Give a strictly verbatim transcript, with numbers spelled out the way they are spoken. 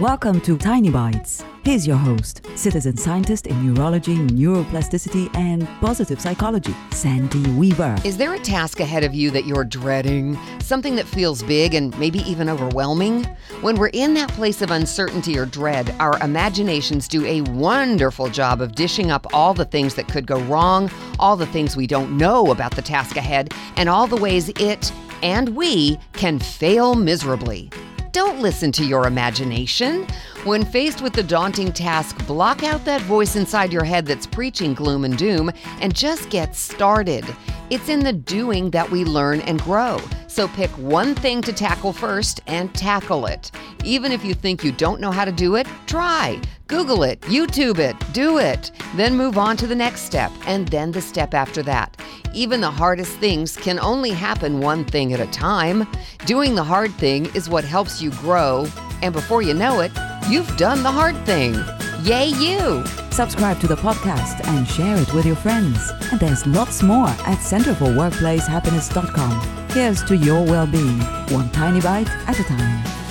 Welcome to Tiny Bites. Here's your host, citizen scientist in neurology, neuroplasticity, and positive psychology, Sandy Weaver. Is there a task ahead of you that you're dreading? Something that feels big and maybe even overwhelming? When we're in that place of uncertainty or dread, our imaginations do a wonderful job of dishing up all the things that could go wrong, all the things we don't know about the task ahead, and all the ways it and we can fail miserably. Don't listen to your imagination. When faced with the daunting task, block out that voice inside your head that's preaching gloom and doom and just get started. It's in the doing that we learn and grow. So pick one thing to tackle first and tackle it. Even if you think you don't know how to do it, try. Google it, YouTube it, do it. Then move on to the next step and then the step after that. Even the hardest things can only happen one thing at a time. Doing the hard thing is what helps you grow. And before you know it, you've done the hard thing. Yay you! Subscribe to the podcast and share it with your friends. And there's lots more at center for workplace happiness dot com. Here's to your well-being, one tiny bite at a time.